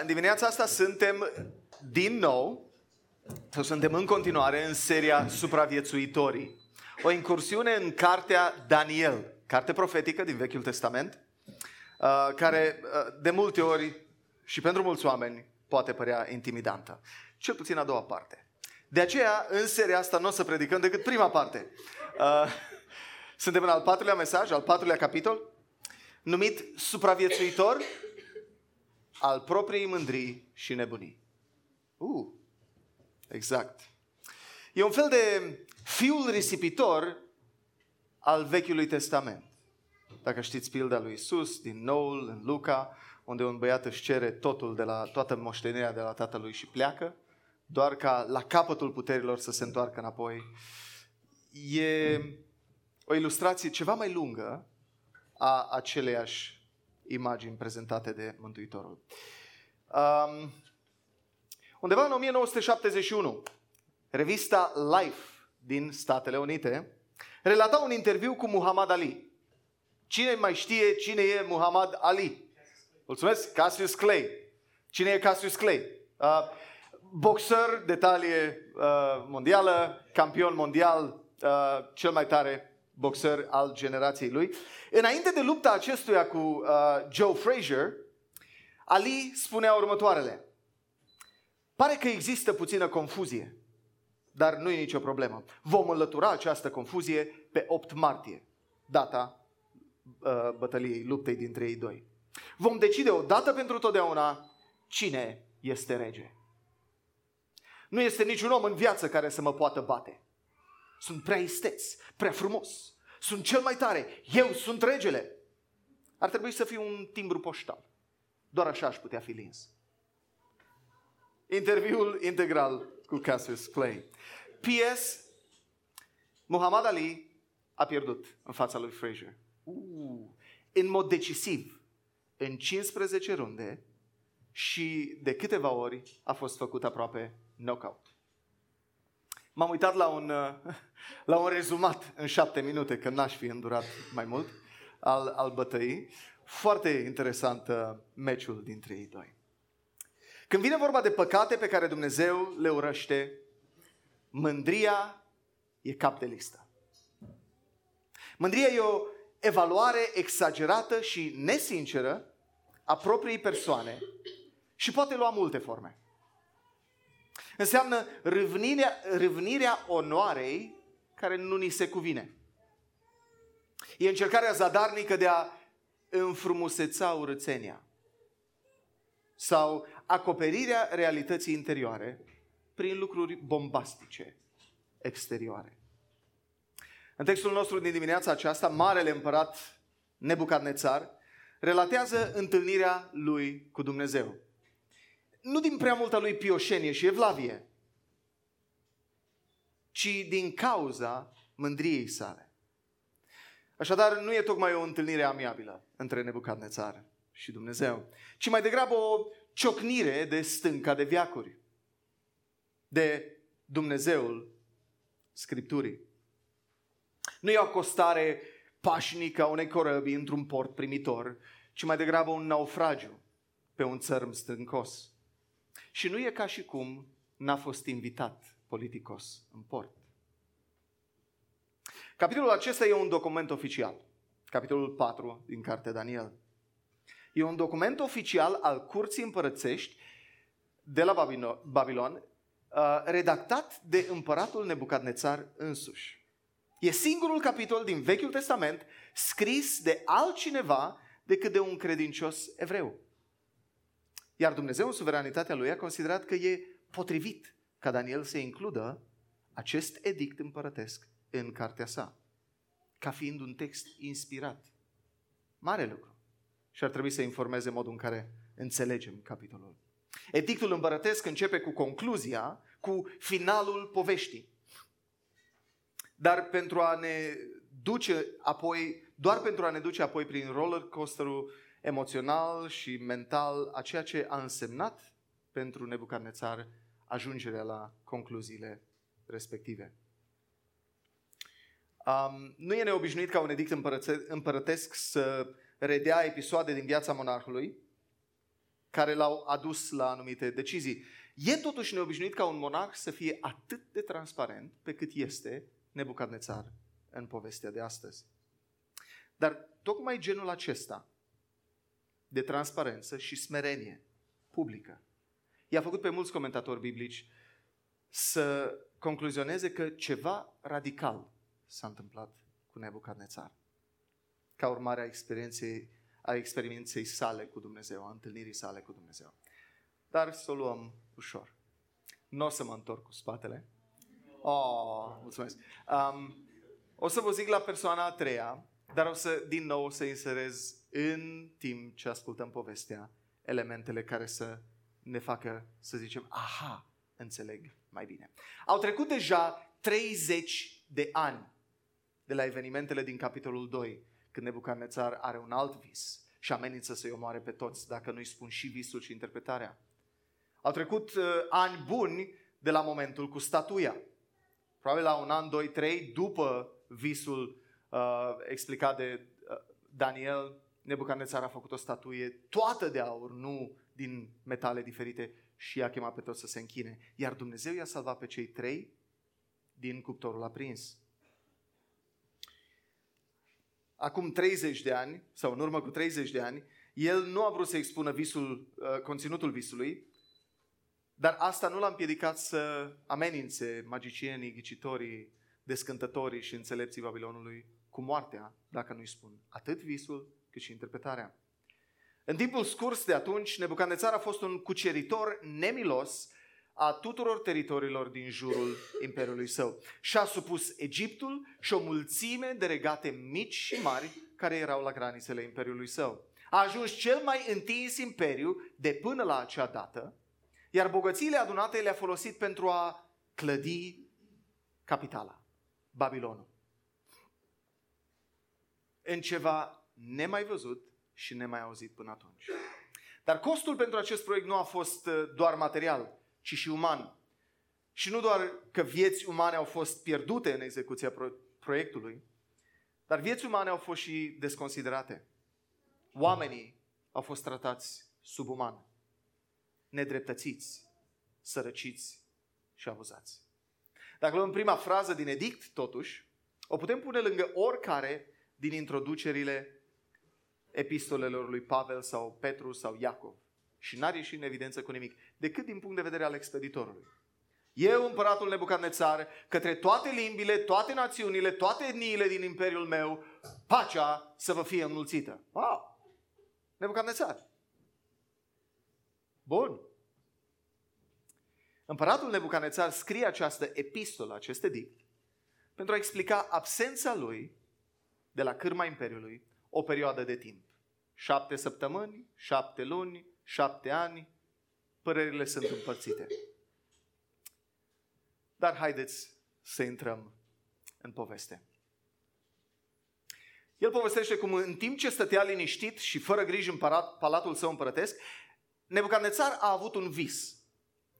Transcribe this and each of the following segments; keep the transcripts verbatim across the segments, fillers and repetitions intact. În dimineața asta suntem din nou, sau suntem în continuare în seria Supraviețuitorii. O incursiune în cartea Daniel, carte profetică din Vechiul Testament, care de multe ori și pentru mulți oameni poate părea intimidantă. Cel puțin a doua parte. De aceea, în seria asta nu o să predicăm decât prima parte. Suntem în al patrulea mesaj, al patrulea capitol, numit Supraviețuitor al propriei mândrii și nebunii. Uh, exact. E un fel de fiul risipitor al Vechiului Testament. Dacă știți pilda lui Iisus din Noul, în Luca, unde un băiat își cere totul de la, toată moștenirea de la tatălui și pleacă, doar ca la capătul puterilor să se întoarcă înapoi. E o ilustrație ceva mai lungă a aceleiași imagini prezentate de Mântuitorul. Um, undeva în o mie nouă sute șaptezeci și unu, revista Life din Statele Unite relata un interviu cu Muhammad Ali. Cine mai știe cine e Muhammad Ali? Mulțumesc, Cassius Clay. Cine e Cassius Clay? Uh, boxer de talie uh, mondială, campion mondial, uh, cel mai tare boxer al generației lui. Înainte de lupta acestuia cu uh, Joe Frazier, Ali spunea următoarele. Pare că există puțină confuzie, dar nu e nicio problemă. Vom înlătura această confuzie pe opt martie, data uh, bătăliei, luptei dintre ei doi. Vom decide odată pentru totdeauna cine este rege. Nu este niciun om în viață care să mă poată bate. Sunt prea isteț, prea frumos. Sunt cel mai tare. Eu sunt regele. Ar trebui să fiu un timbru poștal. Doar așa aș putea fi lins. Interviul integral cu Cassius Clay. P S. Muhammad Ali a pierdut în fața lui Frazier. Uh, în mod decisiv. În cincisprezece runde și de câteva ori a fost făcut aproape knockout. M-am uitat la un, la un rezumat în șapte minute, că n-aș fi îndurat mai mult, al, al bătăii. Foarte interesant uh, meciul dintre ei doi. Când vine vorba de păcate pe care Dumnezeu le urăște, mândria e cap de listă. Mândria e o evaluare exagerată și nesinceră a propriei persoane și poate lua multe forme. Înseamnă râvnirea, râvnirea onoarei care nu ni se cuvine. E încercarea zadarnică de a înfrumuseța urățenia sau acoperirea realității interioare prin lucruri bombastice exterioare. În textul nostru din dimineața aceasta, marele împărat Nebucadnețar relatează întâlnirea lui cu Dumnezeu. Nu din prea multa lui pioșenie și evlavie, ci din cauza mândriei sale. Așadar, nu e tocmai o întâlnire amiabilă între Nebucadnețar și Dumnezeu, ci mai degrabă o ciocnire de stânca de veacuri, de Dumnezeul Scripturii. Nu e o acostare pașnică a unei corăbii într-un port primitor, ci mai degrabă un naufragiu pe un țărm stâncos. Și nu e ca și cum n-a fost invitat politicos în port. Capitolul acesta e un document oficial. Capitolul patru din cartea Daniel. E un document oficial al curții împărățești de la Babilon, redactat de împăratul Nebucadnețar însuși. E singurul capitol din Vechiul Testament scris de altcineva decât de un credincios evreu. Iar Dumnezeu în suveranitatea lui a considerat că e potrivit ca Daniel să includă acest edict împărătesc în cartea sa, ca fiind un text inspirat. Mare lucru. Și ar trebui să informeze modul în care înțelegem capitolul. Edictul împărătesc începe cu concluzia, cu finalul poveștii. Dar pentru a ne duce apoi, doar pentru a ne duce apoi prin rollercoasterul emoțional și mental a ceea ce a însemnat pentru Nebucadnețar ajungerea la concluziile respective. Um, nu e neobișnuit ca un edict împărătesc să redea episoade din viața monarhului care l-au adus la anumite decizii. E totuși neobișnuit ca un monarh să fie atât de transparent pe cât este Nebucadnețar în povestea de astăzi. Dar tocmai genul acesta de transparență și smerenie publică i-a făcut pe mulți comentatori biblici să concluzioneze că ceva radical s-a întâmplat cu Nebucadnețar, ca urmare a experienței, a experienței sale cu Dumnezeu, a întâlnirii sale cu Dumnezeu. Dar să o luăm ușor. Nu o să mă întorc cu spatele. Oh, mulțumesc. Um, o să vă zic la persoana a treia, dar o să, din nou, o să inserez în timp ce ascultăm povestea elementele care să ne facă să zicem, aha, înțeleg mai bine. Au trecut deja treizeci de ani de la evenimentele din capitolul doi, când Nebucadnețar are un alt vis și amenință să-i omoare pe toți dacă nu-i spun și visul și interpretarea. Au trecut uh, ani buni de la momentul cu statuia. Probabil la un an, doi, trei, după visul uh, explicat de uh, Daniel, Nebucadnețar a făcut o statuie toată de aur, nu din metale diferite, și i-a chemat pe toți să se închine. Iar Dumnezeu i-a salvat pe cei trei din cuptorul aprins. Acum treizeci de ani, sau în urmă cu treizeci de ani, el nu a vrut să expună visul, uh, conținutul visului, dar asta nu l-a împiedicat să amenințe magicienii, ghicitorii, descântătorii și înțelepții Babilonului cu moartea, dacă nu-i spun atât visul, cât și interpretarea. În timpul scurs de atunci, Nebucadnețar a fost un cuceritor nemilos a tuturor teritoriilor din jurul imperiului său. Și-a supus Egiptul și o mulțime de regate mici și mari care erau la granițele imperiului său. A ajuns cel mai întins imperiu de până la acea dată, iar bogățiile adunate le-a folosit pentru a clădi capitala, Babilonul. În ceva nemai văzut și nemai auzit până atunci. Dar costul pentru acest proiect nu a fost doar material, ci și uman. Și nu doar că vieți umane au fost pierdute în execuția proiectului, dar vieți umane au fost și desconsiderate. Oamenii au fost tratați subuman, nedreptățiți, sărăciți și abuzați. Dacă luăm prima frază din edict, totuși, o putem pune lângă oricare din introducerile epistolelor lui Pavel sau Petru sau Iacov. Și n-ar ieși în evidență cu nimic, decât din punct de vedere al expeditorului. Eu, împăratul Nebucadnețar, către toate limbile, toate națiunile, toate etniile din imperiul meu, pacea să vă fie înmulțită. Wow! Nebucadnețar. Bun. Împăratul Nebucadnețar scrie această epistolă, acest edict, pentru a explica absența lui de la cârma imperiului o perioadă de timp. Șapte săptămâni, șapte luni, șapte ani, părerile sunt împărțite. Dar haideți să intrăm în poveste. El povestește cum în timp ce stătea liniștit și fără grijă în palatul său împărătesc, Nebucadnețar a avut un vis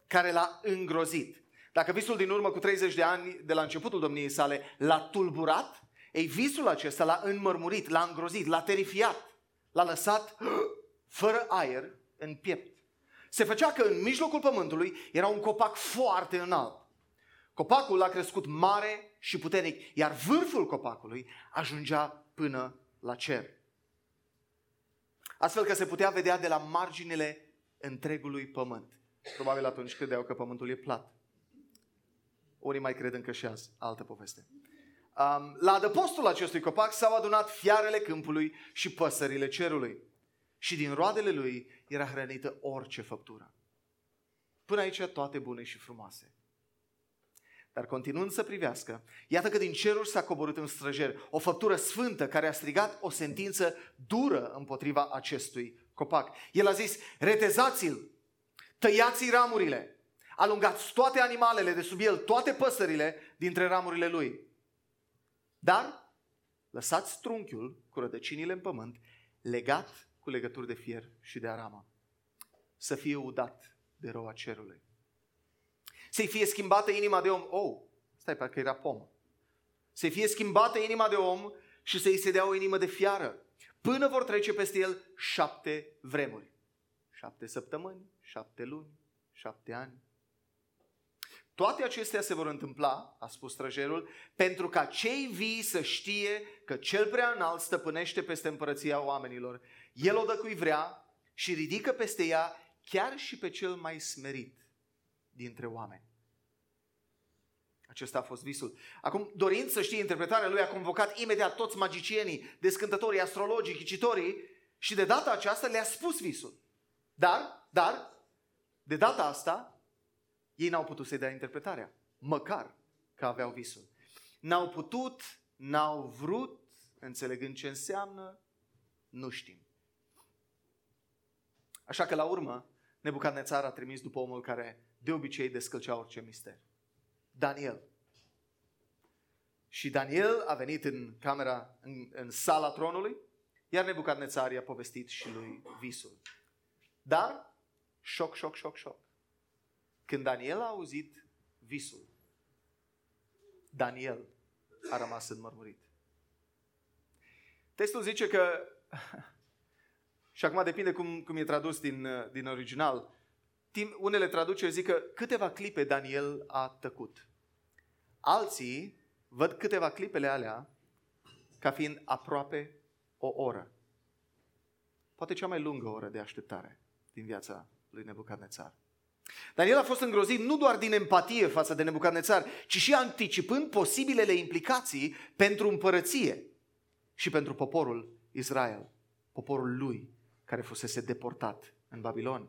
care l-a îngrozit. Dacă visul din urmă cu treizeci de ani de la începutul domniei sale l-a tulburat, ei, visul acesta l-a înmărmurit, l-a îngrozit, l-a terifiat, l-a lăsat fără aer în piept. Se făcea că în mijlocul pământului era un copac foarte înalt. Copacul a crescut mare și puternic, iar vârful copacului ajungea până la cer. Astfel că se putea vedea de la marginile întregului pământ. Probabil atunci credeau că pământul e plat. Unii mai cred încă și azi, altă poveste. Um, la adăpostul acestui copac s-au adunat fiarele câmpului și păsările cerului. Și din roadele lui era hrănită orice făptură. Până aici toate bune și frumoase. Dar continuând să privească, iată că din ceruri s-a coborât în străjer o făptură sfântă care a strigat o sentință dură împotriva acestui copac. El a zis, retezați-l, tăiați-i ramurile, alungați toate animalele de sub el, toate păsările dintre ramurile lui. Dar lăsați trunchiul cu rădăcinile în pământ, legat cu legături de fier și de aramă, să fie udat de roa cerului. Să-i fie schimbată inima de om. Oh, stai, parcă era pom. Să-i fie schimbată inima de om și să-i se dea o inimă de fiară, până vor trece peste el șapte vremuri. șapte săptămâni, șapte luni, șapte ani. Toate acestea se vor întâmpla, a spus străjerul, pentru ca cei vii să știe că cel prea înalt stăpânește peste împărăția oamenilor. El o dă cui vrea și ridică peste ea chiar și pe cel mai smerit dintre oameni. Acesta a fost visul. Acum, dorind să știe interpretarea lui, a convocat imediat toți magicienii, descântătorii, astrologii, ghicitorii și de data aceasta le-a spus visul. Dar, dar, de data asta, ei n-au putut să-i dea interpretarea, măcar că aveau visul. N-au putut, n-au vrut, înțelegând ce înseamnă, nu știm. Așa că, la urmă, Nebucadnețar a trimis după omul care de obicei descălcea orice mister. Daniel. Și Daniel a venit în camera, în, în sala tronului, iar Nebucadnețar i-a povestit și lui visul. Dar, șoc, șoc, șoc, șoc. Când Daniel a auzit visul, Daniel a rămas înmărmurit. Textul zice că, și acum depinde cum, cum e tradus din, din original, timp, unele traduceri zic că câteva clipe Daniel a tăcut. Alții văd câteva clipele alea ca fiind aproape o oră. Poate cea mai lungă oră de așteptare din viața lui Nebucadnețar. Daniel a fost îngrozit nu doar din empatie față de Nebucadnețar, ci și anticipând posibilele implicații pentru împărăție și pentru poporul Israel, poporul lui care fusese deportat în Babilon.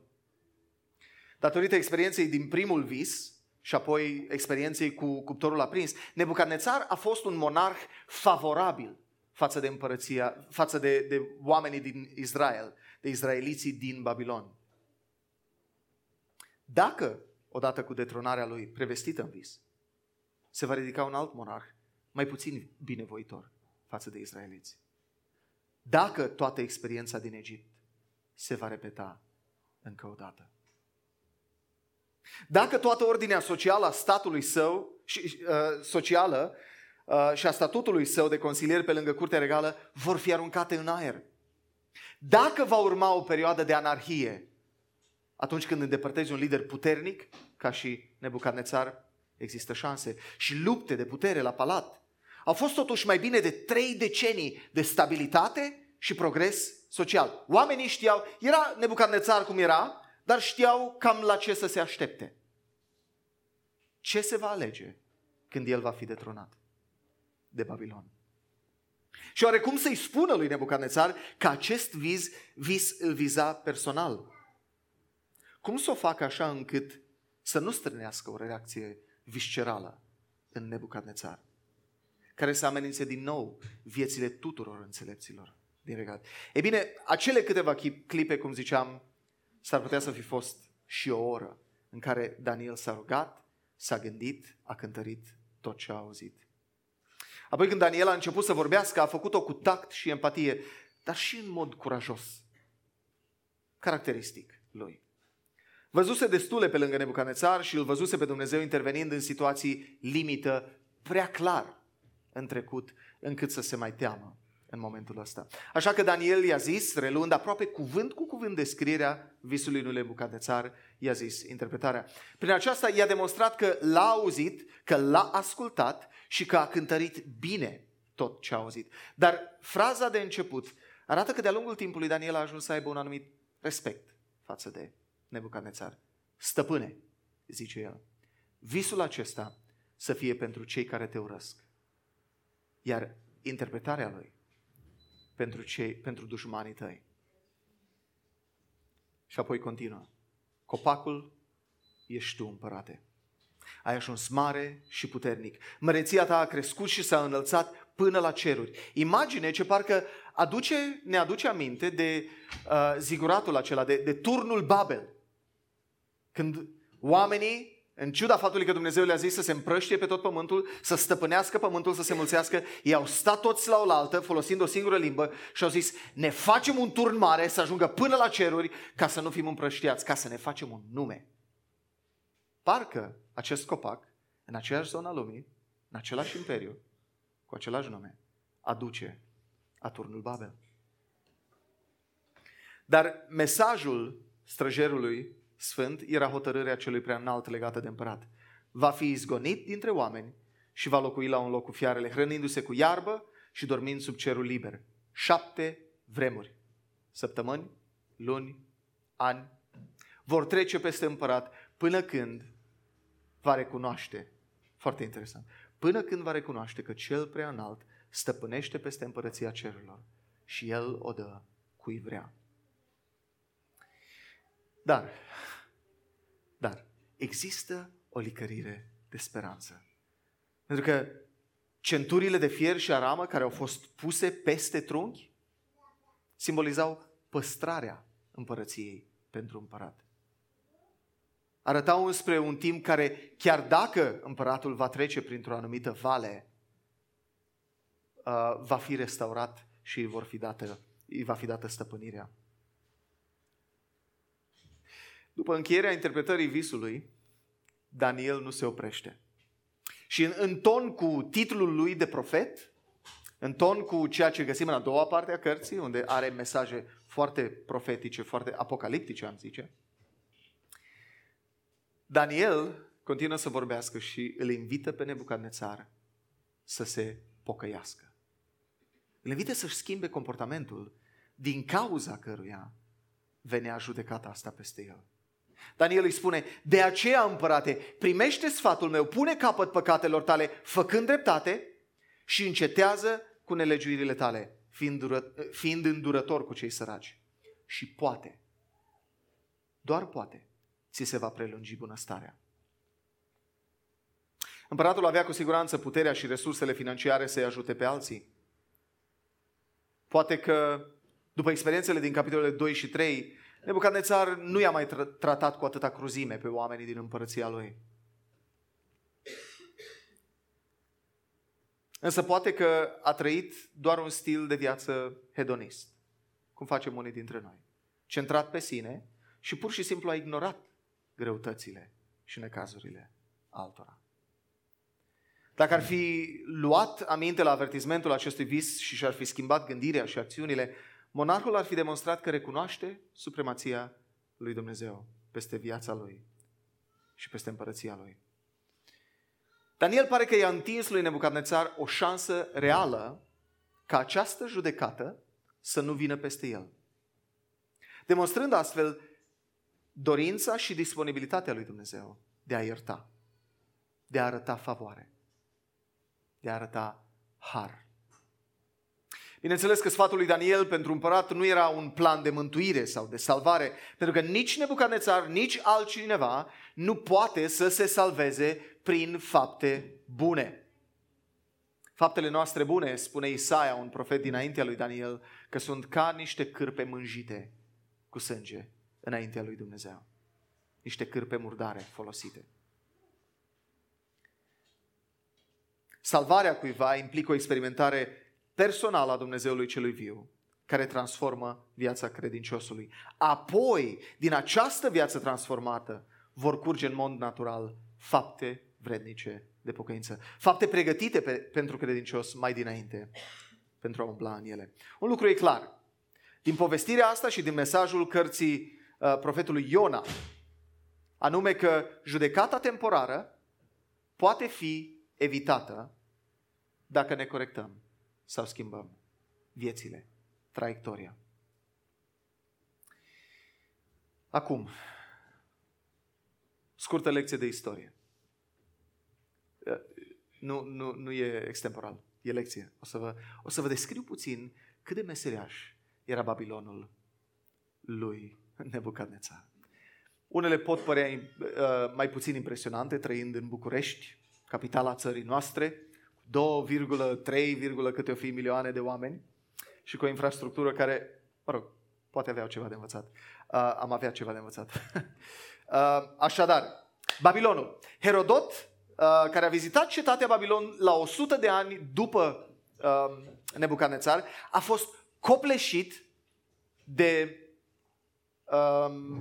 Datorită experienței din primul vis și apoi experienței cu cuptorul aprins, Nebucadnețar a fost un monarh favorabil față de împărăția, față de, de oamenii din Israel, de izraeliții din Babilon. Dacă, odată cu detronarea lui prevestită în vis, se va ridica un alt monarh mai puțin binevoitor față de izraeliți. Dacă toată experiența din Egipt se va repeta încă o dată. Dacă toată ordinea socială a statului său, și, uh, socială uh, și a statutului său de consilier pe lângă curtea regală vor fi aruncate în aer. Dacă va urma o perioadă de anarhie, atunci când îndepărtezi un lider puternic, ca și Nebucadnețar, există șanse. Și lupte de putere la palat. Au fost totuși mai bine de trei decenii de stabilitate și progres social. Oamenii știau, era Nebucadnețar cum era, dar știau cam la ce să se aștepte. Ce se va alege când el va fi detronat de Babilon? Și oarecum să-i spună lui Nebucadnețar că acest vis, vis îl viza personal. Cum să o facă așa încât să nu strânească o reacție viscerală în Nebucadnețar, care să amenințe din nou viețile tuturor înțelepților din regat? Ei bine, acele câteva clipe, cum ziceam, s-ar putea să fi fost și o oră în care Daniel s-a rugat, s-a gândit, a cântărit tot ce a auzit. Apoi când Daniel a început să vorbească, a făcut-o cu tact și empatie, dar și în mod curajos, caracteristic lui. Văzuse destule pe lângă Nebucadnețar și îl văzuse pe Dumnezeu intervenind în situații limită prea clar în trecut, încât să se mai teamă în momentul ăsta. Așa că Daniel i-a zis, reluând aproape cuvânt cu cuvânt descrierea visului lui Nebucadnețar, i-a zis interpretarea. Prin aceasta i-a demonstrat că l-a auzit, că l-a ascultat și că a cântărit bine tot ce a auzit. Dar fraza de început arată că de-a lungul timpului Daniel a ajuns să aibă un anumit respect față de Nebucadnețar. Stăpâne, zice el, visul acesta să fie pentru cei care te urăsc, iar interpretarea lui pentru, cei, pentru dușmanii tăi. Și apoi continuă. Copacul ești tu, împărate. Ai ajuns mare și puternic. Măreția ta a crescut și s-a înălțat până la ceruri. Imagine ce parcă aduce, ne aduce aminte de uh, ziguratul acela, de, de turnul Babel. Când oamenii, în ciuda faptului că Dumnezeu le-a zis să se împrăștie pe tot pământul, să stăpânească pământul, să se mulțească, ei au stat toți la oaltă, folosind o singură limbă și au zis, ne facem un turn mare să ajungă până la ceruri ca să nu fim împrăștiați, ca să ne facem un nume. Parcă acest copac, în aceeași zonă a lumii, în același imperiu, cu același nume, aduce a turnul Babel. Dar mesajul străjerului sfânt era hotărârea celui prea înalt legată de împărat. Va fi izgonit dintre oameni și va locui la un loc cu fiarele, hrănindu-se cu iarbă și dormind sub cerul liber. Șapte vremuri, săptămâni, luni, ani, vor trece peste împărat până când va recunoaște, foarte interesant, până când va recunoaște că cel prea înalt stăpânește peste împărăția cerurilor și el o dă cui vrea. Dar, dar, există o licărire de speranță. Pentru că centurile de fier și aramă care au fost puse peste trunchi simbolizau păstrarea împărăției pentru împărat. Arătau înspre un timp care, chiar dacă împăratul va trece printr-o anumită vale, va fi restaurat și îi, vor fi dată, îi va fi dată stăpânirea. După încheierea interpretării visului, Daniel nu se oprește. Și în, în ton cu titlul lui de profet, în ton cu ceea ce găsim în a doua parte a cărții, unde are mesaje foarte profetice, foarte apocaliptice, am zice, Daniel continuă să vorbească și îl invită pe Nebucadnețar să se pocăiască. Îl invită să-și schimbe comportamentul din cauza căruia venea judecata asta peste el. Daniel îi spune: de aceea, împărate, primește sfatul meu, pune capăt păcatelor tale, făcând dreptate, și încetează cu nelegiuirile tale, fiind îndurător cu cei săraci. Și poate, doar poate, ți se va prelungi bunăstarea. Împăratul avea cu siguranță puterea și resursele financiare să-i ajute pe alții. Poate că, după experiențele din capitolele doi și trei, Nebucadnețar nu i-a mai tra- tratat cu atâta cruzime pe oamenii din împărăția lui. Însă poate că a trăit doar un stil de viață hedonist, cum facem unii dintre noi, centrat pe sine și pur și simplu a ignorat greutățile și necazurile altora. Dacă ar fi luat aminte la avertismentul acestui vis și și-ar fi schimbat gândirea și acțiunile, monarhul ar fi demonstrat că recunoaște supremația lui Dumnezeu peste viața lui și peste împărăția lui. Daniel pare că i-a întins lui Nebucadnețar o șansă reală ca această judecată să nu vină peste el, demonstrând astfel dorința și disponibilitatea lui Dumnezeu de a ierta, de a arăta favoare, de a arăta har. Bineînțeles că sfatul lui Daniel pentru împărat nu era un plan de mântuire sau de salvare, pentru că nici Nebucadnețar, nici altcineva nu poate să se salveze prin fapte bune. Faptele noastre bune, spune Isaia, un profet dinaintea lui Daniel, că sunt ca niște cârpe mânjite cu sânge înaintea lui Dumnezeu. Niște cârpe murdare folosite. Salvarea cuiva implică o experimentare personală a Dumnezeului celui viu, care transformă viața credinciosului. Apoi, din această viață transformată, vor curge în mod natural fapte vrednice de pocăință. Fapte pregătite pe, pentru credincios mai dinainte, pentru a umbla în ele. Un lucru e clar. Din povestirea asta și din mesajul cărții uh, profetului Iona, anume că judecata temporară poate fi evitată dacă ne corectăm sau schimbăm viețile, traiectoria. Acum, scurtă lecție de istorie. Nu, nu, nu e extemporal, e lecție. O să, vă, o să vă descriu puțin cât de meseriaș era Babilonul lui Nebucadnețar. Unele pot părea mai puțin impresionante, trăind în București, capitala țării noastre, doi, trei, câte o fi milioane de oameni și cu o infrastructură care, mă rog, poate avea ceva de învățat. Uh, am avea ceva de învățat. Uh, așadar, Babilonul. Herodot, uh, care a vizitat cetatea Babilon la o sută de ani după uh, Nebucadnețar, a fost copleșit de, uh,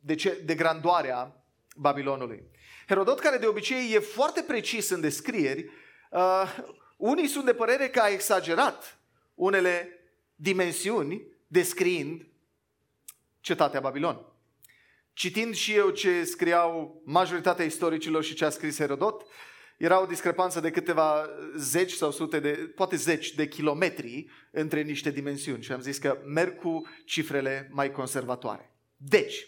de, ce, de grandoarea Babilonului. Herodot, care de obicei e foarte precis în descrieri, uh, unii sunt de părere că a exagerat unele dimensiuni, descriind cetatea Babilon. Citind și eu ce scriau majoritatea istoricilor și ce a scris Herodot, era o discrepanță de câteva zeci sau sute de, poate zeci de kilometri între niște dimensiuni. Și am zis că merg cu cifrele mai conservatoare. Deci,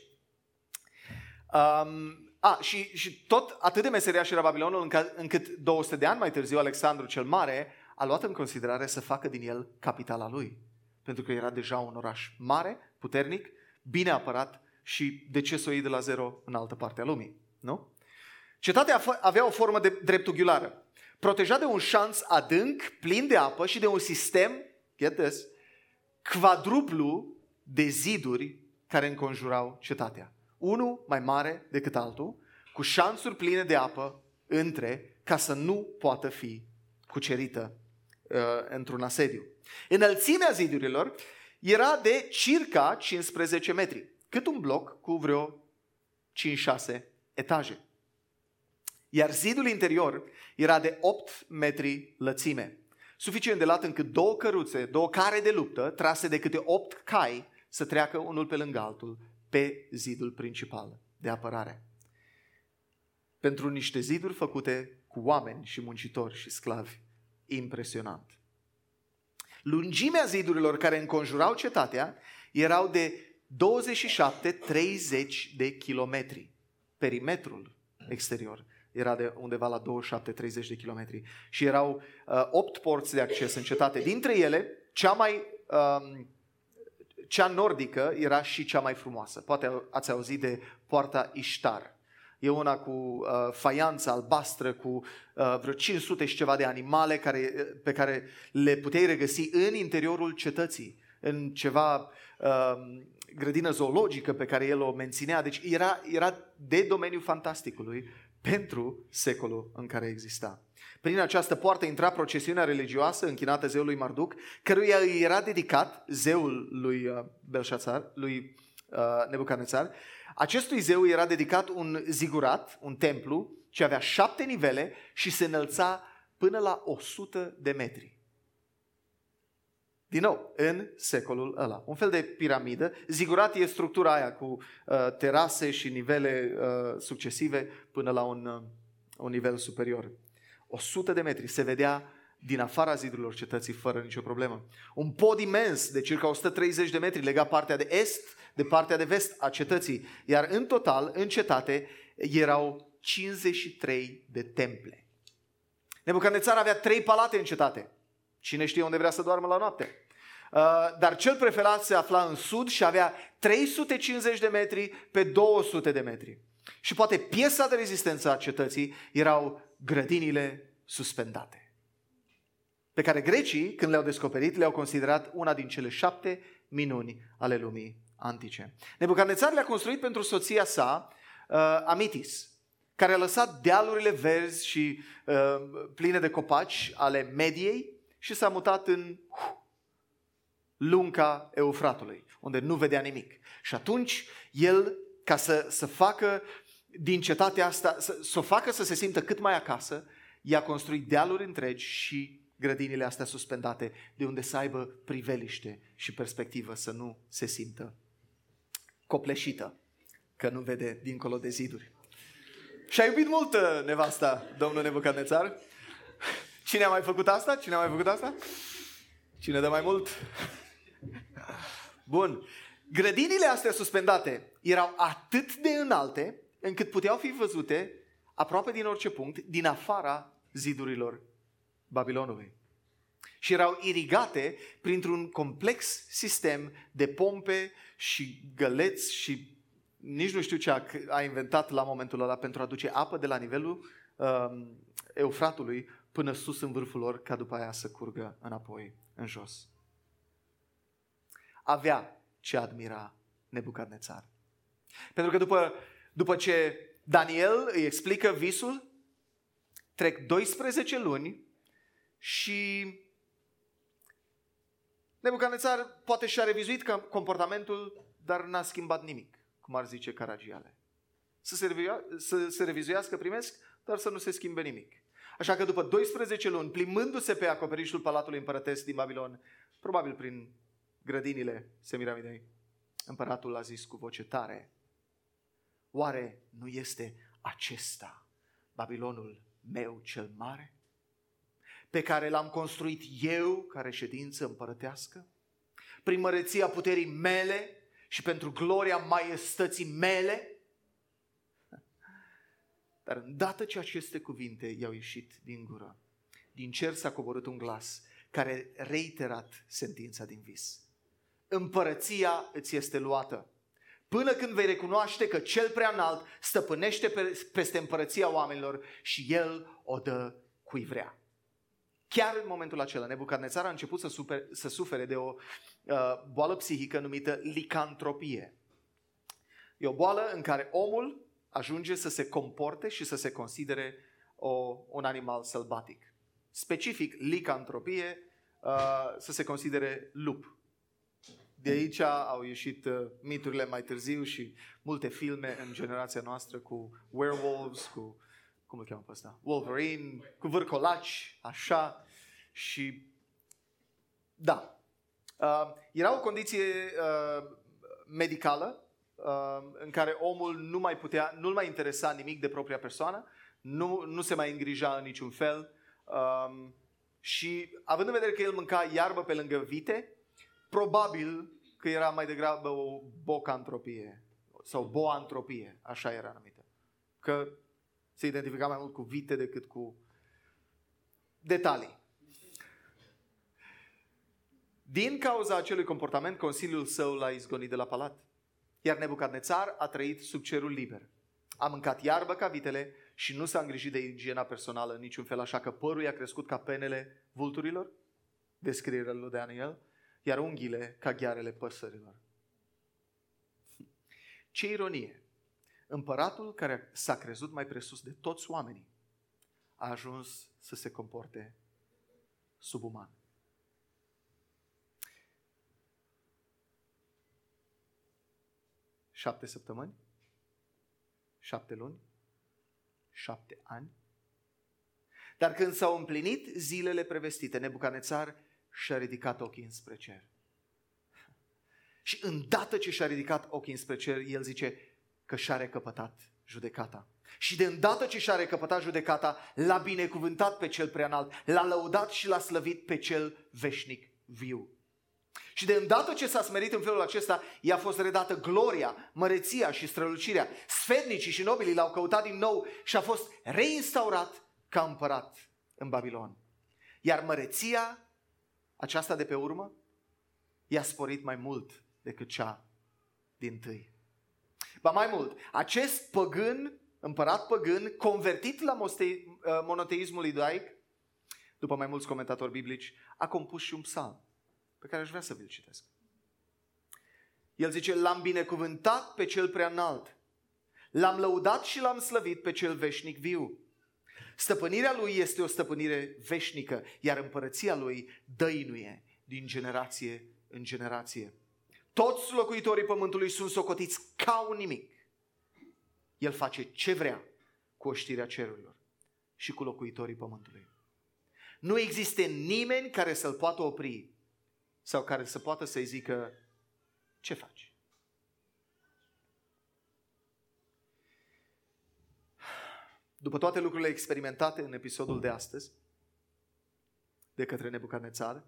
um, a, și, și tot atât de meseriaș era Babilonul încât două sute de ani mai târziu Alexandru cel Mare a luat în considerare să facă din el capitala lui. Pentru că era deja un oraș mare, puternic, bine apărat și de ce să o iei de la zero în altă parte a lumii, nu? Cetatea avea o formă de dreptunghiulară, protejat de un șanț adânc, plin de apă și de un sistem, get this, quadruplu de ziduri care înconjurau cetatea. Unul mai mare decât altul, cu șanțuri pline de apă între, ca să nu poată fi cucerită uh, într-un asediu. Înălțimea zidurilor era de circa cincisprezece metri, cât un bloc cu vreo cinci șase etaje. Iar zidul interior era de opt metri lățime, suficient de lat încât două căruțe, două care de luptă, trase de câte opt cai, să treacă unul pe lângă altul pe zidul principal de apărare. Pentru niște ziduri făcute cu oameni și muncitori și sclavi, impresionant. Lungimea zidurilor care înconjurau cetatea erau de douăzeci și șapte treizeci de kilometri. Perimetrul exterior era de undeva la douăzeci și șapte treizeci de kilometri și erau uh, opt porți de acces în cetate. Dintre ele, cea mai uh, cea nordică era și cea mai frumoasă. Poate ați auzit de poarta Iștar. E una cu uh, faianță albastră, cu uh, vreo cinci sute și ceva de animale care, pe care le puteai regăsi în interiorul cetății, în ceva uh, grădină zoologică pe care el o menținea. Deci era, era de domeniul fantasticului pentru secolul în care exista. Prin această poartă intra procesiunea religioasă închinată zeului Marduc, căruia îi era dedicat zeul lui Belșațar, lui Nebucarnețar. Acestui zeu era dedicat un zigurat, un templu, ce avea șapte nivele și se înălța până la o sută de metri. Din nou, în secolul ăla. Un fel de piramidă. Zigurat e structura aia cu uh, terase și nivele uh, succesive până la un, uh, un nivel superior. o sută de metri. Se vedea din afara zidurilor cetății fără nicio problemă. Un pod imens de circa o sută treizeci de metri lega partea de est de partea de vest a cetății. Iar în total, în cetate, erau cincizeci și trei de temple. Nebucarnețar avea trei palate în cetate. Cine știe unde vrea să doarmă la noapte. Dar cel preferat se afla în sud și avea trei sute cincizeci de metri pe două sute de metri. Și poate piesa de rezistență a cetății erau grădinile suspendate, pe care grecii, când le-au descoperit, le-au considerat una din cele șapte minuni ale lumii antice. Nebucarnețar le-a construit pentru soția sa Amitis, care a lăsat dealurile verzi și pline de copaci ale Mediei, și s-a mutat în lunca Eufratului, unde nu vedea nimic. Și atunci el, ca să, să facă din cetatea asta, să, să o facă să se simtă cât mai acasă, i-a construit dealuri întregi și grădinile astea suspendate, de unde să aibă priveliște și perspectivă, să nu se simtă copleșită, că nu vede dincolo de ziduri. Și-a iubit mult nevasta, domnul Nebucarnețar. Cine a mai făcut asta? Cine a mai făcut asta? Cine dă mai mult? Bun. Grădinile astea suspendate erau atât de înalte încât puteau fi văzute aproape din orice punct, din afara zidurilor Babilonului. Și erau irigate printr-un complex sistem de pompe și găleți și nici nu știu ce a, a inventat la momentul ăla pentru a duce apă de la nivelul um, Eufratului până sus în vârful lor, ca după aia să curgă înapoi, în jos. Avea ce admira Nebucarnețar. Pentru că după, după ce Daniel îi explică visul, trec doisprezece luni și Nebucarnețar poate și-a revizuit comportamentul, dar n-a schimbat nimic, cum ar zice Caragiale. Să se, să se revizuiască primesc, dar să nu se schimbe nimic. Așa că după doisprezece luni, plimbându-se pe acoperișul Palatului Împărătesc din Babilon, probabil prin grădinile Semiramidei, Împăratul a zis cu voce tare: oare nu este acesta Babilonul meu cel mare, pe care l-am construit eu ca reședință împărătească, prin măreția puterii mele și pentru gloria maiestății mele? Dar îndată ce aceste cuvinte i-au ieșit din gură, din cer s-a coborât un glas care reiterat sentința din vis: împărăția îți este luată, până când vei recunoaște că Cel Preaînalt stăpânește peste împărăția oamenilor și El o dă cui vrea. Chiar în momentul acela, Nebucadnețar a început să, super, să sufere de o uh, boală psihică numită licantropie. E o boală în care omul ajunge să se comporte și să se considere o, un animal sălbatic. Specific, licantropie, uh, să se considere lup. De aici au ieșit uh, miturile mai târziu și multe filme în generația noastră cu werewolves, cu, cum îl cheamă pe ăsta? Wolverine, cu vârcolaci, așa. Și da, uh, era o condiție uh, medicală uh, în care omul nu mai putea, nu-l mai interesa nimic de propria persoană, nu, nu se mai îngrija în niciun fel uh, și având în vedere că el mânca iarbă pe lângă vite, probabil că era mai degrabă o bocantropie sau boantropie, așa era numită. Că se identifica mai mult cu vite decât cu detalii. Din cauza acelui comportament, consiliul său l-a izgonit de la palat. Iar Nebucadnețar a trăit sub cerul liber. A mâncat iarbă ca vitele și nu s-a îngrijit de igiena personală în niciun fel, așa că părul i-a crescut ca penele vulturilor, descrierea lui Daniel, iar unghiile ca ghearele păsărilor. Ce ironie! Împăratul care s-a crezut mai presus de toți oamenii a ajuns să se comporte subuman. Șapte săptămâni, șapte luni, șapte ani. Dar când s-au împlinit zilele prevestite, Nebucadnețar și-a ridicat ochii înspre cer. Și îndată ce și-a ridicat ochii înspre cer, el zice că și-a recăpătat judecata. Și de îndată ce și-a recăpătat judecata, l-a binecuvântat pe Cel Preaînalt, l-a lăudat și l-a slăvit pe Cel veșnic viu. Și de îndată ce s-a smerit în felul acesta, i-a fost redată gloria, măreția și strălucirea. Sfetnicii și nobilii l-au căutat din nou și a fost reinstaurat ca împărat în Babilon. Iar măreția aceasta de pe urmă i-a sporit mai mult decât cea dintâi. Ba mai mult, acest păgân, împărat păgân, convertit la monoteismul iudaic, după mai mulți comentatori biblici, a compus și un psalm pe care aș vrea să vi-l citesc. El zice: l-am binecuvântat pe Cel Preaînalt, l-am lăudat și l-am slăvit pe Cel veșnic viu. Stăpânirea Lui este o stăpânire veșnică, iar împărăția Lui dăinuie din generație în generație. Toți locuitorii pământului sunt socotiți ca un nimic. El face ce vrea cu oștirea cerurilor și cu locuitorii pământului. Nu există nimeni care să-l poată opri sau care să poată să-i zică: ce faci? După toate lucrurile experimentate în episodul de astăzi, de către Nebucadnețar,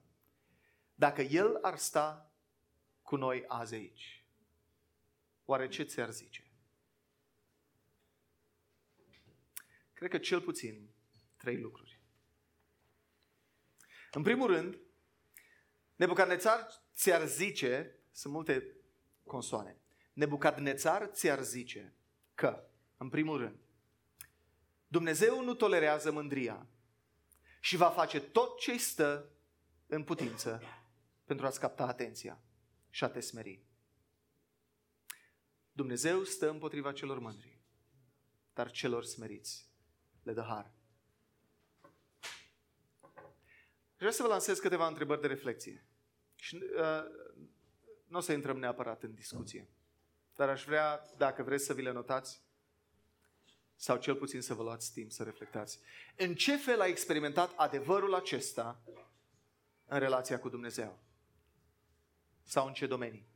dacă el ar sta cu noi azi aici, oare ce ți-ar zice? Cred că cel puțin trei lucruri. În primul rând, Nebucadnețar ți-ar zice, sunt multe consoane, Nebucadnețar ți-ar zice că, în primul rând, Dumnezeu nu tolerează mândria și va face tot ce-i stă în putință pentru a-ți capta atenția și a te smeri. Dumnezeu stă împotriva celor mândri, dar celor smeriți le dă har. Vreau să vă lansez câteva întrebări de reflexie. Și uh, nu o să intrăm neapărat în discuție, dar aș vrea, dacă vreți, să vi le notați, sau cel puțin să vă luați timp să reflectați. În ce fel ai experimentat adevărul acesta în relația cu Dumnezeu? Sau în ce domenii?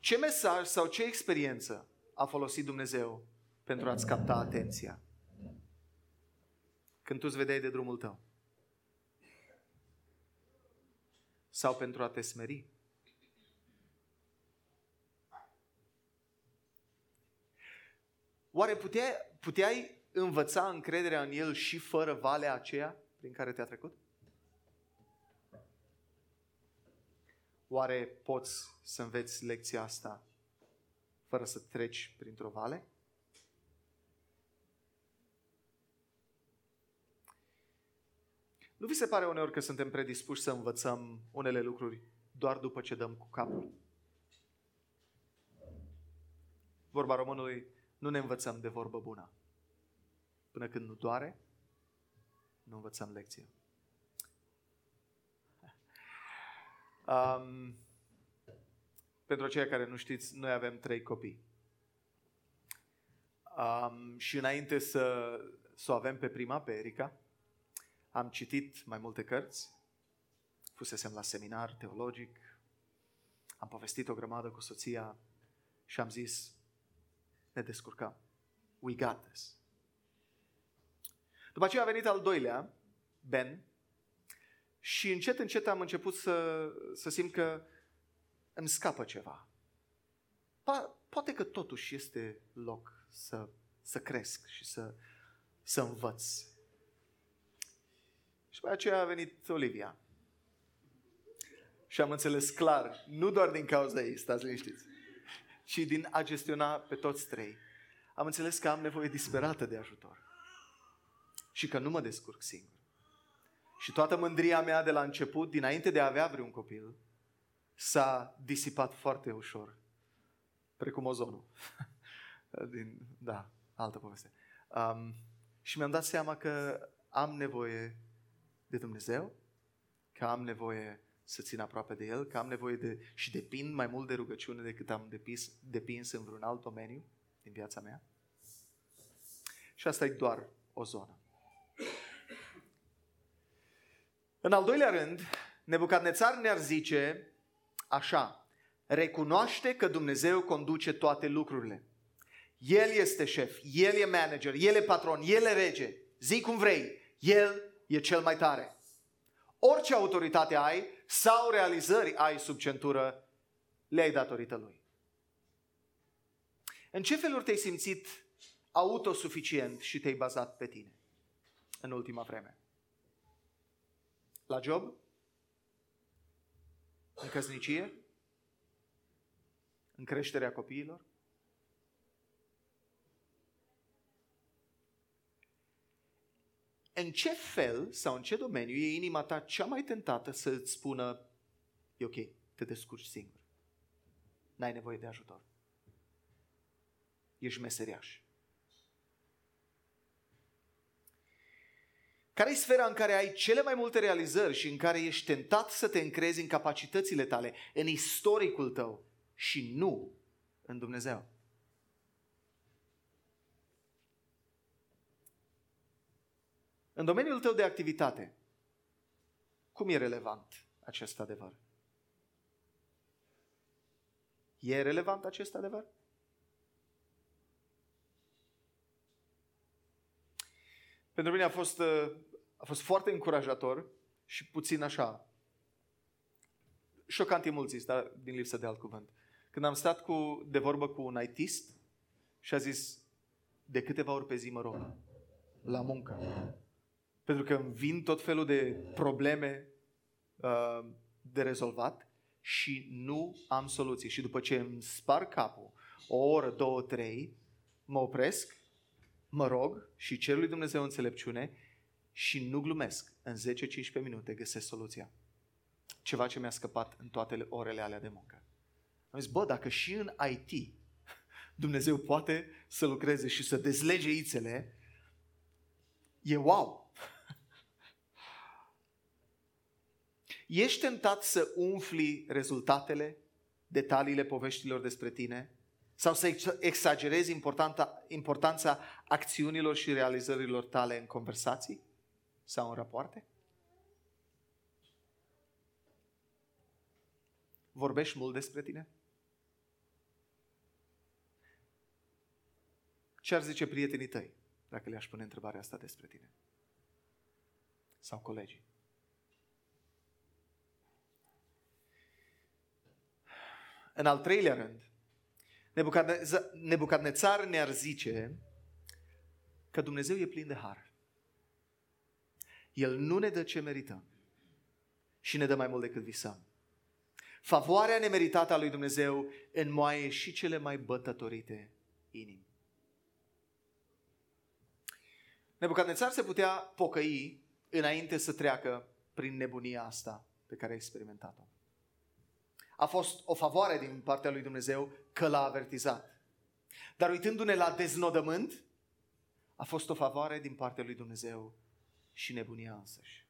Ce mesaj sau ce experiență a folosit Dumnezeu pentru a-ți capta atenția? Când tu-ți vedeai de drumul tău. Sau pentru a te smeri. Oare puteai, puteai învăța încrederea în El și fără valea aceea prin care te-a trecut? Oare poți să înveți lecția asta fără să treci printr-o vale? Nu vi se pare uneori că suntem predispuși să învățăm unele lucruri doar după ce dăm cu capul? Vorba românului, nu ne învățăm de vorbă bună. Până când nu doare, nu învățăm lecția. Um, pentru aceia care nu știți, noi avem trei copii. Um, și înainte să, să o avem pe prima, pe Erica, am citit mai multe cărți, fusesem la seminar teologic, am povestit o grămadă cu soția și am zis, ne descurcăm. We got this. După aceea a venit al doilea, Ben, și încet, încet am început să, să simt că îmi scapă ceva. Pa, poate că totuși este loc să, să cresc și să, să învăț. Și după aceea a venit Olivia. Și am înțeles clar, nu doar din cauza ei, stați liniștiți, ci din a gestiona pe toți trei. Am înțeles că am nevoie disperată de ajutor. Și că nu mă descurc singur. Și toată mândria mea de la început, dinainte de a avea vreun copil, s-a disipat foarte ușor. Precum ozonul. Din, da, altă poveste. Um, și mi-am dat seama că am nevoie de Dumnezeu, că am nevoie să țin aproape de El, că am nevoie de, și depind mai mult de rugăciune decât am depins, depins în vreun alt domeniu din viața mea. Și asta e doar o zonă. În al doilea rând, Nebucadnețar ne-ar zice așa, recunoaște că Dumnezeu conduce toate lucrurile. El este șef, El e manager, El e patron, El e rege, zi cum vrei, El e cel mai tare. Orice autoritate ai sau realizări ai sub centură, le-ai datorită Lui. În ce feluri te-ai simțit autosuficient și te-ai bazat pe tine în ultima vreme? La job? În căsnicie? În creșterea copiilor? În ce fel sau în ce domeniu e inima ta cea mai tentată să îți spună e ok, te descurci singur. N-ai nevoie de ajutor. Ești meseriaș. Care e sfera în care ai cele mai multe realizări și în care ești tentat să te încrezi în capacitățile tale, în istoricul tău și nu în Dumnezeu? În domeniul tău de activitate, cum e relevant acest adevăr? E relevant acest adevăr? Pentru mine a fost, a fost foarte încurajator și puțin așa, șocant e mult zis, dar din lipsă de alt cuvânt. Când am stat cu, de vorbă cu un I T-ist și a zis, de câteva ori pe zi mă rog, la muncă. Pentru că îmi vin tot felul de probleme uh, de rezolvat și nu am soluții. Și după ce îmi spar capul o oră, două, trei, mă opresc, mă rog și cer lui Dumnezeu înțelepciune și nu glumesc. În zece cincisprezece minute găsesc soluția. Ceva ce mi-a scăpat în toate orele alea de muncă. Am zis, bă, dacă și în I T Dumnezeu poate să lucreze și să dezlege ițele, e wow! Ești tentat să umfli rezultatele, detaliile poveștilor despre tine? Sau să exagerezi importanța acțiunilor și realizărilor tale în conversații? Sau în rapoarte? Vorbești mult despre tine? Ce ar zice prietenii tăi dacă le-aș pune întrebarea asta despre tine? Sau colegii? În al treilea rând, Nebucadnețar ne-ar zice că Dumnezeu e plin de har. El nu ne dă ce merităm și ne dă mai mult decât visăm. Favoarea nemeritată a lui Dumnezeu înmoaie și cele mai bătătorite inimi. Nebucadnețar se putea pocăi înainte să treacă prin nebunia asta pe care a experimentat-o. A fost o favoare din partea lui Dumnezeu că l-a avertizat. Dar uitându-ne la deznodământ, a fost o favoare din partea lui Dumnezeu și nebunia însăși.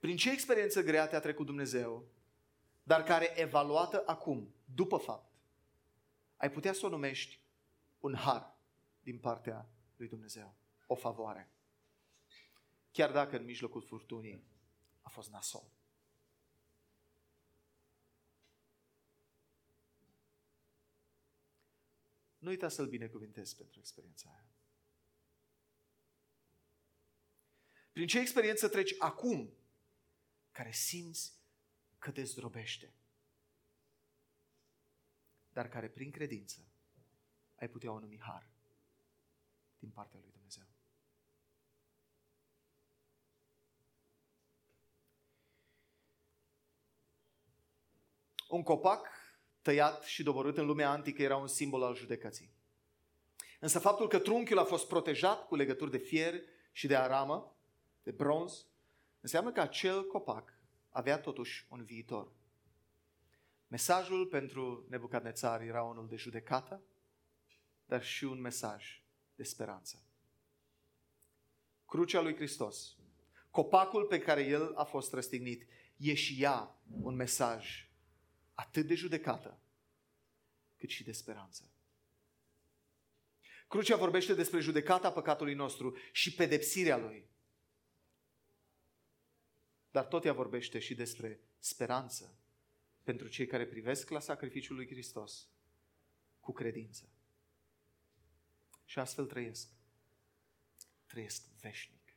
Prin ce experiență grea te-a trecut Dumnezeu, dar care evaluată acum, după fapt, ai putea să o numești un har din partea lui Dumnezeu, o favoare. Chiar dacă în mijlocul furtunii a fost nasol. Nu uita să-L binecuvintezi pentru experiența aia. Prin ce experiență treci acum, care simți că te zdrobește, dar care prin credință ai putea o numi har din partea lui Dumnezeu. Un copac tăiat și doborât în lumea antică era un simbol al judecății. Însă faptul că trunchiul a fost protejat cu legături de fier și de aramă, de bronz, înseamnă că acel copac avea totuși un viitor. Mesajul pentru Nebucadnețar era unul de judecată, dar și un mesaj de speranță. Crucea lui Hristos, copacul pe care el a fost răstignit, e și ea un mesaj atât de judecată, cât și de speranță. Crucea vorbește despre judecata păcatului nostru și pedepsirea lui. Dar tot ea vorbește și despre speranță pentru cei care privesc la sacrificiul lui Hristos cu credință. Și astfel trăiesc. Trăiesc veșnic.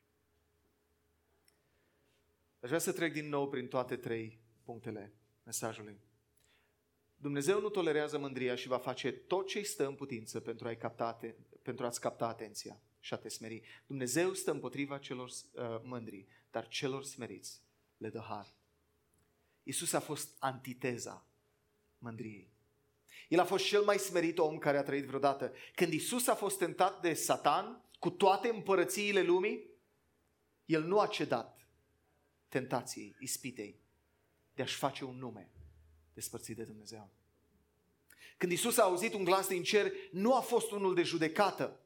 Aș vrea să trec din nou prin toate trei punctele mesajului. Dumnezeu nu tolerează mândria și va face tot ce-i stă în putință pentru a-i capta, pentru a-ți capta atenția și a te smeri. Dumnezeu stă împotriva celor uh, mândri, dar celor smeriți le dă har. Iisus a fost antiteza mândriei. El a fost cel mai smerit om care a trăit vreodată. Când Iisus a fost tentat de Satan cu toate împărățiile lumii, el nu a cedat tentației, ispitei de a-și face un nume despărțit de Dumnezeu. Când Iisus a auzit un glas din cer, nu a fost unul de judecată,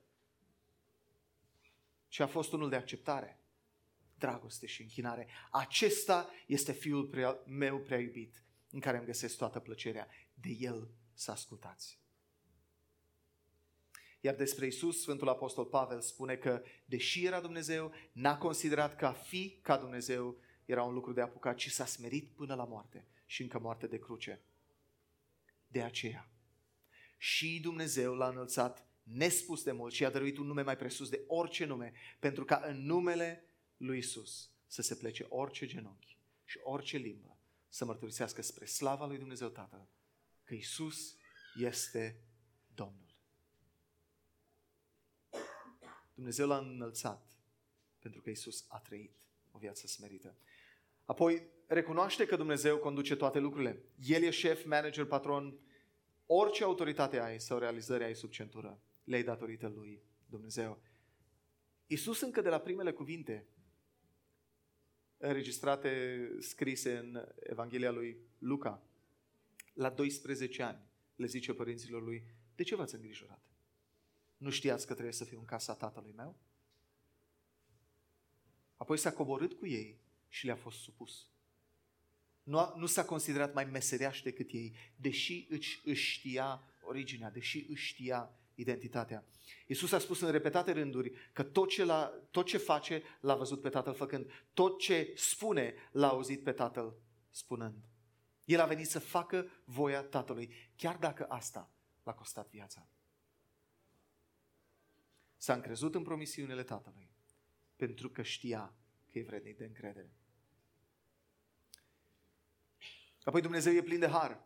ci a fost unul de acceptare, dragoste și închinare. Acesta este Fiul prea, meu prea iubit, în care îmi găsesc toată plăcerea. De El să ascultați. Iar despre Iisus, Sfântul Apostol Pavel spune că, deși era Dumnezeu, n-a considerat că a fi ca Dumnezeu era un lucru de apucat, ci s-a smerit până la moarte și încă moarte de cruce. De aceea, și Dumnezeu l-a înălțat nespus de mult și a dăruit un nume mai presus de orice nume, pentru ca în numele lui Iisus să se plece orice genunchi și orice limbă să mărturisească spre slava lui Dumnezeu Tatăl că Iisus este Domnul. Dumnezeu l-a înălțat pentru că Iisus a trăit o viață smerită. Apoi recunoaște că Dumnezeu conduce toate lucrurile. El e șef, manager, patron. Orice autoritate ai sau realizări ai sub centură, le-ai datorită lui Dumnezeu. Iisus încă de la primele cuvinte înregistrate, scrise în Evanghelia lui Luca, la doisprezece ani, le zice părinților lui, de ce v-ați îngrijorat? Nu știați că trebuie să fiu în casa tatălui meu? Apoi s-a coborât cu ei și le-a fost supus. Nu, nu s-a considerat mai meseriaș decât ei, deși își, își știa originea, deși își știa identitatea. Iisus a spus în repetate rânduri că tot ce, la, tot ce face l-a văzut pe tatăl făcând, tot ce spune l-a auzit pe tatăl spunând. El a venit să facă voia tatălui, chiar dacă asta l-a costat viața. S-a încrezut în promisiunile Tatălui, pentru că știa că e vrednic de încredere. Apoi Dumnezeu e plin de har.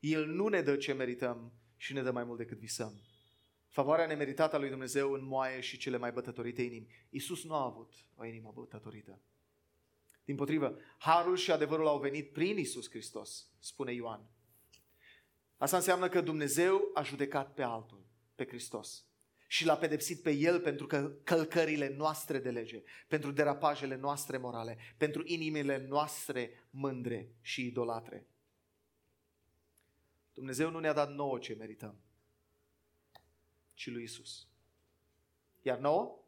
El nu ne dă ce merităm și ne dă mai mult decât visăm. Favoarea nemeritată a lui Dumnezeu înmoaie și cele mai bătătorite inimi. Iisus nu a avut o inimă bătătorită. Dimpotrivă, harul și adevărul au venit prin Iisus Hristos, spune Ioan. Asta înseamnă că Dumnezeu a judecat pe altul, pe Hristos, și l-a pedepsit pe el pentru că călcările noastre de lege, pentru derapajele noastre morale, pentru inimile noastre mândre și idolatre. Dumnezeu nu ne-a dat nouă ce merităm, ci lui Iisus. Iar nouă?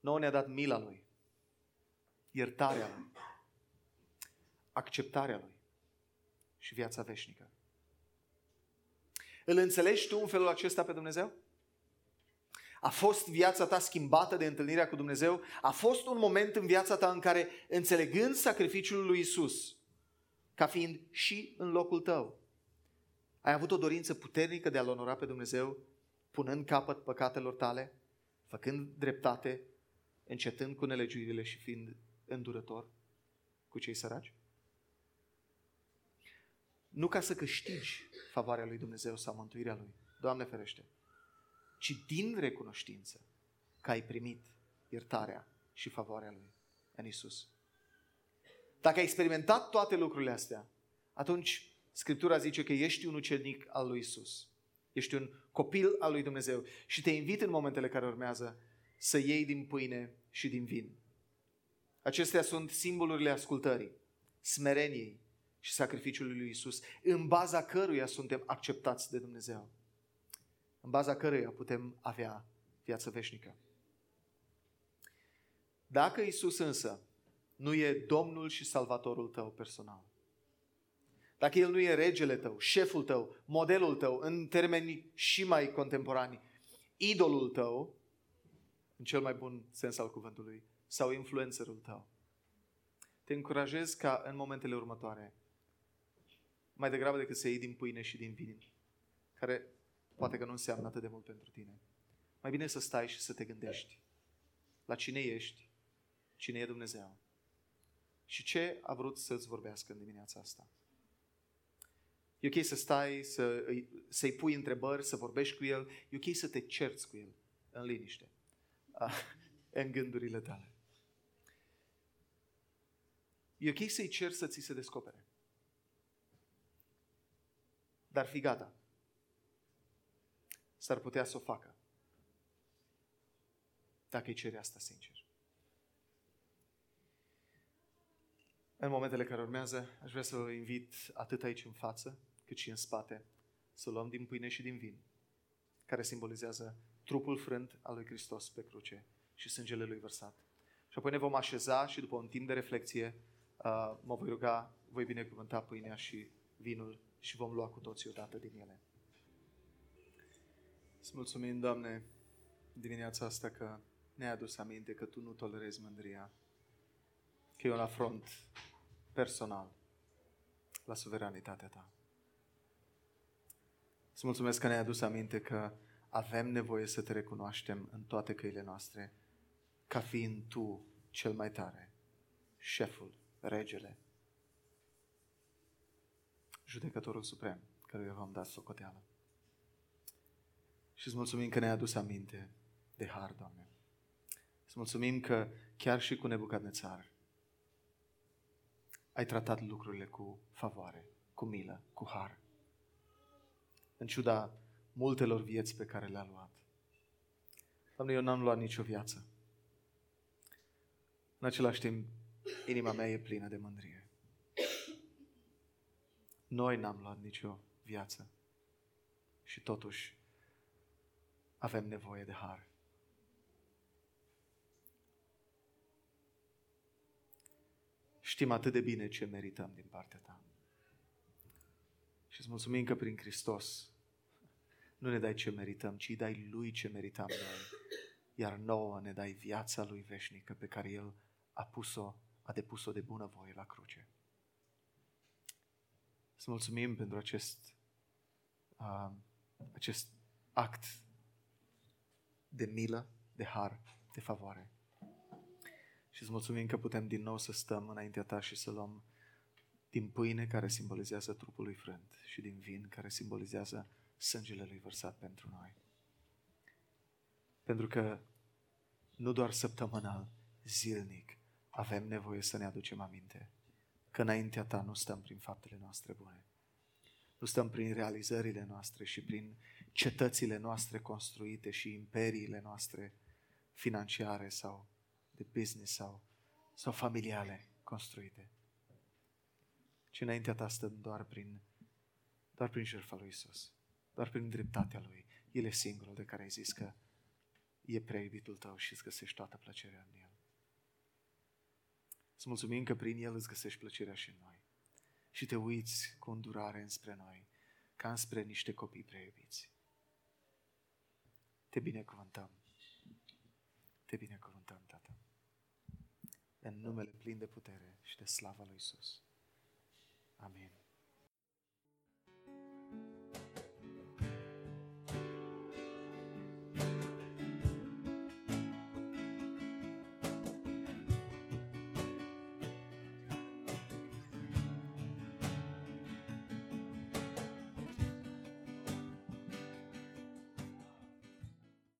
Nouă ne-a dat mila lui, iertarea lui, acceptarea lui și viața veșnică. Îl înțelegi tu în felul acesta pe Dumnezeu? A fost viața ta schimbată de întâlnirea cu Dumnezeu? A fost un moment în viața ta în care, înțelegând sacrificiul lui Iisus, ca fiind și în locul tău, ai avut o dorință puternică de a-L onora pe Dumnezeu, punând capăt păcatelor tale, făcând dreptate, încetând cu nelegiuirile și fiind îndurător cu cei săraci? Nu ca să câștigi favoarea lui Dumnezeu sau mântuirea lui, Doamne ferește, ci din recunoștință că ai primit iertarea și favoarea lui în Iisus. Dacă ai experimentat toate lucrurile astea, atunci Scriptura zice că ești un ucenic al lui Iisus, ești un copil al lui Dumnezeu și te invit în momentele care urmează să iei din pâine și din vin. Acestea sunt simbolurile ascultării, smereniei și sacrificiului lui Iisus, în baza căruia suntem acceptați de Dumnezeu, în baza căruia putem avea viață veșnică. Dacă Iisus însă nu e Domnul și Salvatorul tău personal, dacă El nu e regele tău, șeful tău, modelul tău, în termeni și mai contemporani, idolul tău, în cel mai bun sens al cuvântului, sau influencerul tău, te încurajez ca în momentele următoare, mai degrabă decât să iei din pâine și din vin, care poate că nu înseamnă atât de mult pentru tine, mai bine să stai și să te gândești la cine ești, cine e Dumnezeu și ce a vrut să-ți vorbească în dimineața asta. E ok să stai, să, să-i pui întrebări, să vorbești cu el, e ok să te cerți cu el în liniște, în gândurile tale. E ok să-i ceri să ți se descopere. Dar fi gata. S-ar putea să o facă. Dacă îi ceri asta sincer. În momentele care urmează, aș vrea să vă invit atât aici în față, cât și în spate, să luăm din pâine și din vin, care simbolizează trupul frânt al lui Hristos pe cruce și sângele lui vărsat. Și apoi ne vom așeza și după un timp de reflexie, Uh, mă voi ruga, voi binecuvânta pâinea și vinul și vom lua cu toții odată din ele. Îți mulțumim, Doamne, dimineața asta că ne-ai adus aminte că Tu nu tolerezi mândria, că e un afront personal la suveranitatea Ta. Îți mulțumesc că ne-ai adus aminte că avem nevoie să Te recunoaștem în toate căile noastre ca fiind Tu cel mai tare, șeful, regele, judecătorul suprem, căruia v-am dat socoteală. Și îți mulțumim că ne-ai adus aminte de har, Doamne. Îți mulțumim că chiar și cu Nebucadnețar ai tratat lucrurile cu favoare, cu milă, cu har. În ciuda multelor vieți pe care le-a luat. Doamne, eu n-am luat nicio viață. În același timp, inima mea e plină de mândrie. Noi n-am luat nicio viață și totuși avem nevoie de har. Știm atât de bine ce merităm din partea Ta. Și îți mulțumim că prin Hristos nu ne dai ce merităm, ci îi dai Lui ce meritam noi. Iar nouă ne dai viața Lui veșnică pe care El a pus-o a depus-o de bunăvoie la cruce. Să mulțumim pentru acest uh, acest act de milă, de har, de favoare. Și îți mulțumim că putem din nou să stăm înaintea ta și să luăm din pâine care simbolizează trupul lui frânt și din vin care simbolizează sângele lui vărsat pentru noi. Pentru că nu doar săptămânal, zilnic, avem nevoie să ne aducem aminte că înaintea ta nu stăm prin faptele noastre bune. Nu stăm prin realizările noastre și prin cetățile noastre construite și imperiile noastre financiare sau de business sau, sau familiale construite. Ci înaintea ta stăm doar prin, doar prin jertfa lui Iisus, doar prin dreptatea lui. El e singurul de care ai zis că e prea iubitul tău și îți găsești toată plăcerea în el. Îți mulțumim că prin el îți găsești plăcerea și în noi. Și te uiți cu îndurare înspre noi, ca înspre niște copii prea iubiți. Te binecuvântăm. Te binecuvântăm, Tată. În numele plin de putere și de slava lui Iisus. Amin.